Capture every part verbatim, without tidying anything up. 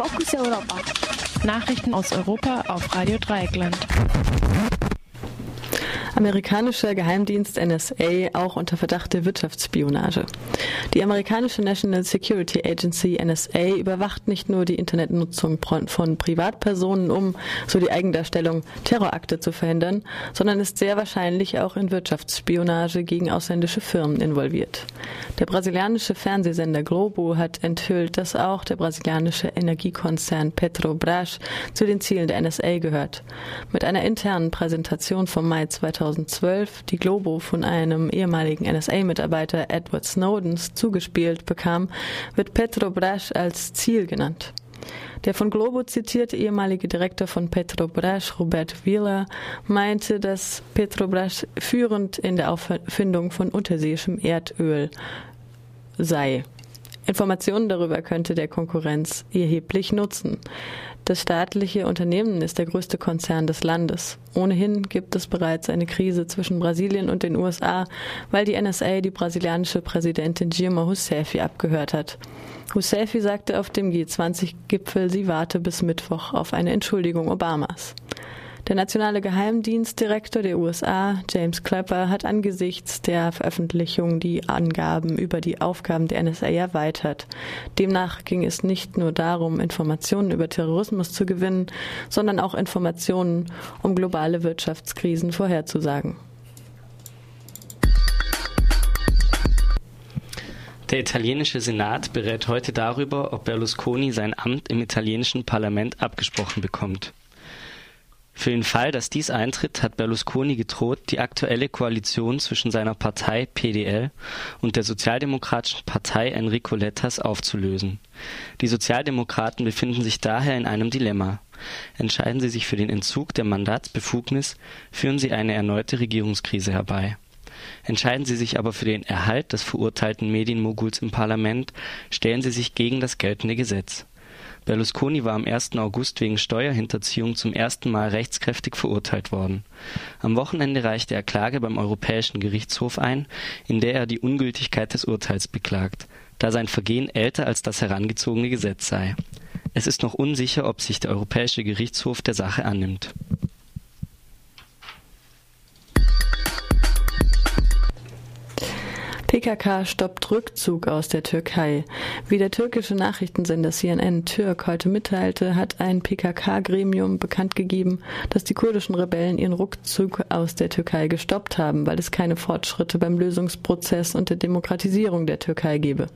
Focus Europa. Nachrichten aus Europa auf Radio Dreieckland. Amerikanischer Geheimdienst N S A auch unter Verdacht der Wirtschaftsspionage. Die amerikanische National Security Agency N S A überwacht nicht nur die Internetnutzung von Privatpersonen, um, so die Eigendarstellung, Terrorakte zu verhindern, sondern ist sehr wahrscheinlich auch in Wirtschaftsspionage gegen ausländische Firmen involviert. Der brasilianische Fernsehsender Globo hat enthüllt, dass auch der brasilianische Energiekonzern Petrobras zu den Zielen der N S A gehört. Mit einer internen Präsentation vom Mai zweitausendzwölf, die Globo von einem ehemaligen N S A-Mitarbeiter Edward Snowdens zugespielt bekam, wird Petrobras als Ziel genannt. Der von Globo zitierte ehemalige Direktor von Petrobras, Robert Wheeler, meinte, dass Petrobras führend in der Auffindung von unterseeischem Erdöl sei. Informationen darüber könnte der Konkurrenz erheblich nutzen. Das staatliche Unternehmen ist der größte Konzern des Landes. Ohnehin gibt es bereits eine Krise zwischen Brasilien und den U S A, weil die N S A die brasilianische Präsidentin Dilma Rousseff abgehört hat. Rousseff sagte auf dem G zwanzig-Gipfel, sie warte bis Mittwoch auf eine Entschuldigung Obamas. Der nationale Geheimdienstdirektor der U S A, James Clapper, hat angesichts der Veröffentlichung die Angaben über die Aufgaben der N S A erweitert. Demnach ging es nicht nur darum, Informationen über Terrorismus zu gewinnen, sondern auch Informationen, um globale Wirtschaftskrisen vorherzusagen. Der italienische Senat berät heute darüber, ob Berlusconi sein Amt im italienischen Parlament abgesprochen bekommt. Für den Fall, dass dies eintritt, hat Berlusconi gedroht, die aktuelle Koalition zwischen seiner Partei P D L und der sozialdemokratischen Partei Enrico Lettas aufzulösen. Die Sozialdemokraten befinden sich daher in einem Dilemma. Entscheiden sie sich für den Entzug der Mandatsbefugnis, führen sie eine erneute Regierungskrise herbei. Entscheiden sie sich aber für den Erhalt des verurteilten Medienmoguls im Parlament, stellen sie sich gegen das geltende Gesetz. Berlusconi war am ersten August wegen Steuerhinterziehung zum ersten Mal rechtskräftig verurteilt worden. Am Wochenende reichte er Klage beim Europäischen Gerichtshof ein, in der er die Ungültigkeit des Urteils beklagt, da sein Vergehen älter als das herangezogene Gesetz sei. Es ist noch unsicher, ob sich der Europäische Gerichtshof der Sache annimmt. P K K stoppt Rückzug aus der Türkei. Wie der türkische Nachrichtensender C N N Türk heute mitteilte, hat ein P K K-Gremium bekannt gegeben, dass die kurdischen Rebellen ihren Rückzug aus der Türkei gestoppt haben, weil es keine Fortschritte beim Lösungsprozess und der Demokratisierung der Türkei gebe.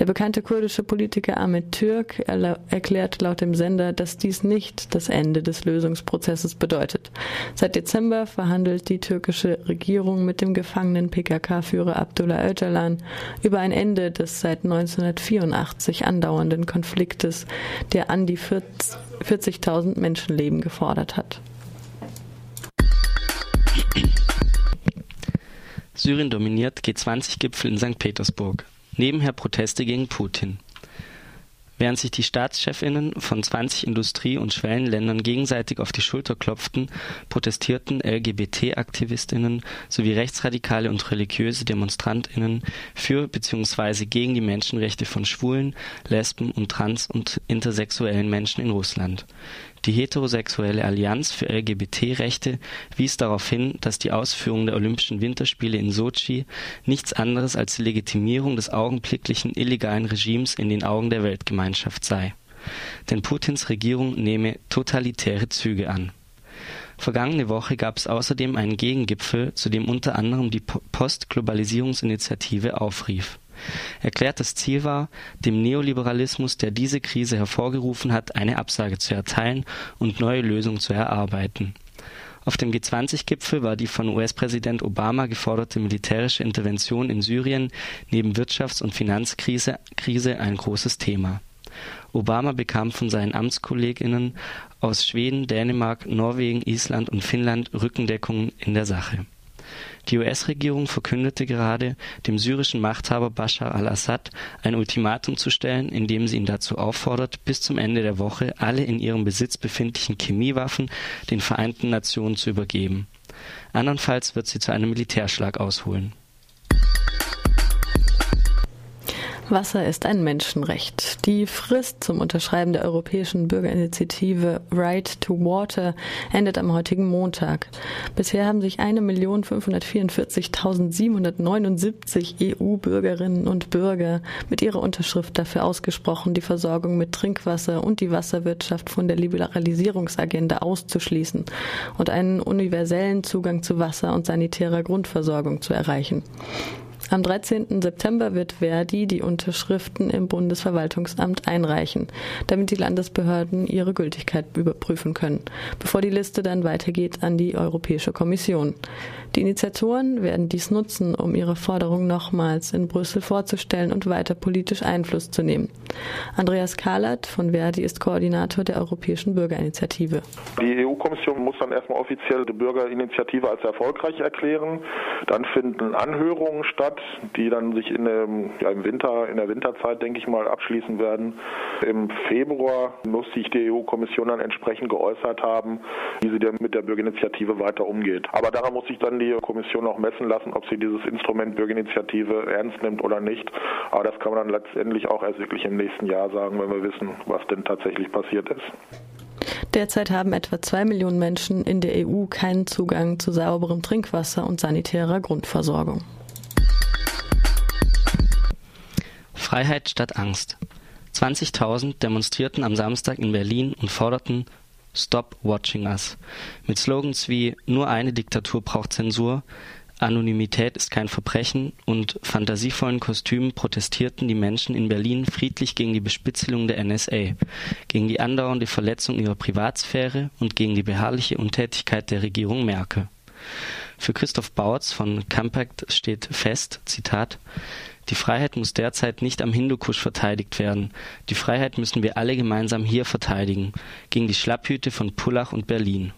Der bekannte kurdische Politiker Ahmet Türk erklärt laut dem Sender, dass dies nicht das Ende des Lösungsprozesses bedeutet. Seit Dezember verhandelt die türkische Regierung mit dem gefangenen P K K-Führer Abdullah über ein Ende des seit neunzehnhundertvierundachtzig andauernden Konfliktes, der an die vierzigtausend Menschenleben gefordert hat. Syrien dominiert G zwanzig-Gipfel in Sankt Petersburg. Nebenher Proteste gegen Putin. Während sich die Staatschefinnen von zwanzig Industrie- und Schwellenländern gegenseitig auf die Schulter klopften, protestierten L G B T-Aktivistinnen sowie rechtsradikale und religiöse Demonstrantinnen für bzw. gegen die Menschenrechte von schwulen, lesben und trans- und intersexuellen Menschen in Russland. Die heterosexuelle Allianz für L G B T-Rechte wies darauf hin, dass die Ausführung der Olympischen Winterspiele in Sotschi nichts anderes als die Legitimierung des augenblicklichen illegalen Regimes in den Augen der Weltgemeinschaft sei. Denn Putins Regierung nehme totalitäre Züge an. Vergangene Woche gab es außerdem einen Gegengipfel, zu dem unter anderem die Postglobalisierungsinitiative aufrief. Erklärtes Ziel war, dem Neoliberalismus, der diese Krise hervorgerufen hat, eine Absage zu erteilen und neue Lösungen zu erarbeiten. Auf dem G zwanzig-Gipfel war die von U S-Präsident Obama geforderte militärische Intervention in Syrien neben Wirtschafts- und Finanzkrise Krise ein großes Thema. Obama bekam von seinen AmtskollegInnen aus Schweden, Dänemark, Norwegen, Island und Finnland Rückendeckungen in der Sache. Die U S-Regierung verkündete gerade, dem syrischen Machthaber Bashar al-Assad ein Ultimatum zu stellen, indem sie ihn dazu auffordert, bis zum Ende der Woche alle in ihrem Besitz befindlichen Chemiewaffen den Vereinten Nationen zu übergeben. Andernfalls wird sie zu einem Militärschlag ausholen. Wasser ist ein Menschenrecht. Die die Frist zum Unterschreiben der europäischen Bürgerinitiative Right to Water endet am heutigen Montag. Bisher haben sich eine Million fünfhundertvierundvierzigtausendsiebenhundertneunundsiebzig E U-Bürgerinnen und Bürger mit ihrer Unterschrift dafür ausgesprochen, die Versorgung mit Trinkwasser und die Wasserwirtschaft von der Liberalisierungsagenda auszuschließen und einen universellen Zugang zu Wasser und sanitärer Grundversorgung zu erreichen. Am dreizehnten September wird Verdi die Unterschriften im Bundesverwaltungsamt einreichen, damit die Landesbehörden ihre Gültigkeit überprüfen können, bevor die Liste dann weitergeht an die Europäische Kommission. Die Initiatoren werden dies nutzen, um ihre Forderung nochmals in Brüssel vorzustellen und weiter politisch Einfluss zu nehmen. Andreas Kalert von Verdi ist Koordinator der Europäischen Bürgerinitiative. Die E U-Kommission muss dann erstmal offiziell die Bürgerinitiative als erfolgreich erklären. Dann finden Anhörungen statt, die dann sich in dem, ja im Winter, in der Winterzeit, denke ich mal, abschließen werden. Im Februar muss sich die E U-Kommission dann entsprechend geäußert haben, wie sie denn mit der Bürgerinitiative weiter umgeht. Aber daran muss sich dann die Kommission auch messen lassen, ob sie dieses Instrument Bürgerinitiative ernst nimmt oder nicht. Aber das kann man dann letztendlich auch erst wirklich im nächsten Jahr sagen, wenn wir wissen, was denn tatsächlich passiert ist. Derzeit haben etwa zwei Millionen Menschen in der E U keinen Zugang zu sauberem Trinkwasser und sanitärer Grundversorgung. Freiheit statt Angst. zwanzigtausend demonstrierten am Samstag in Berlin und forderten Stop Watching Us mit Slogans wie Nur eine Diktatur braucht Zensur, Anonymität ist kein Verbrechen und fantasievollen Kostümen protestierten die Menschen in Berlin friedlich gegen die Bespitzelung der N S A, gegen die andauernde Verletzung ihrer Privatsphäre und gegen die beharrliche Untätigkeit der Regierung Merkel. Für Christoph Bautz von Campact steht fest, Zitat, die Freiheit muss derzeit nicht am Hindukusch verteidigt werden. Die Freiheit müssen wir alle gemeinsam hier verteidigen, gegen die Schlapphüte von Pullach und Berlin.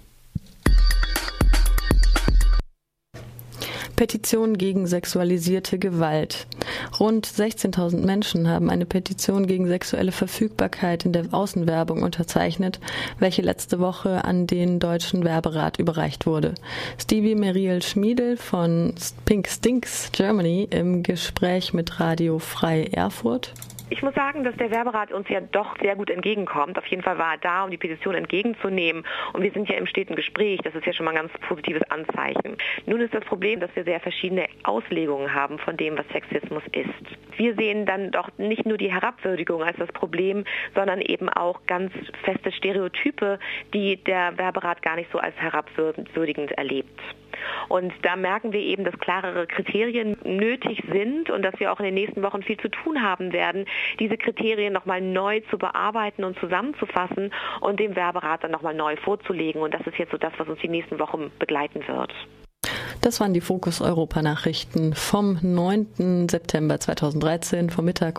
Petition gegen sexualisierte Gewalt. Rund sechzehntausend Menschen haben eine Petition gegen sexuelle Verfügbarkeit in der Außenwerbung unterzeichnet, welche letzte Woche an den Deutschen Werberat überreicht wurde. Stevie Meriel Schmiedl von Pink Stinks Germany im Gespräch mit Radio Frei Erfurt. Ich muss sagen, dass der Werberat uns ja doch sehr gut entgegenkommt. Auf jeden Fall war er da, um die Petition entgegenzunehmen. Und wir sind ja im steten Gespräch. Das ist ja schon mal ein ganz positives Anzeichen. Nun ist das Problem, dass wir sehr verschiedene Auslegungen haben von dem, was Sexismus ist. Wir sehen dann doch nicht nur die Herabwürdigung als das Problem, sondern eben auch ganz feste Stereotype, die der Werberat gar nicht so als herabwürdigend erlebt. Und da merken wir eben, dass klarere Kriterien nötig sind und dass wir auch in den nächsten Wochen viel zu tun haben werden, diese Kriterien nochmal neu zu bearbeiten und zusammenzufassen und dem Werberat dann nochmal neu vorzulegen. Und das ist jetzt so das, was uns die nächsten Wochen begleiten wird. Das waren die Focus Europa Nachrichten vom neunten September zweitausenddreizehn vom Mittag.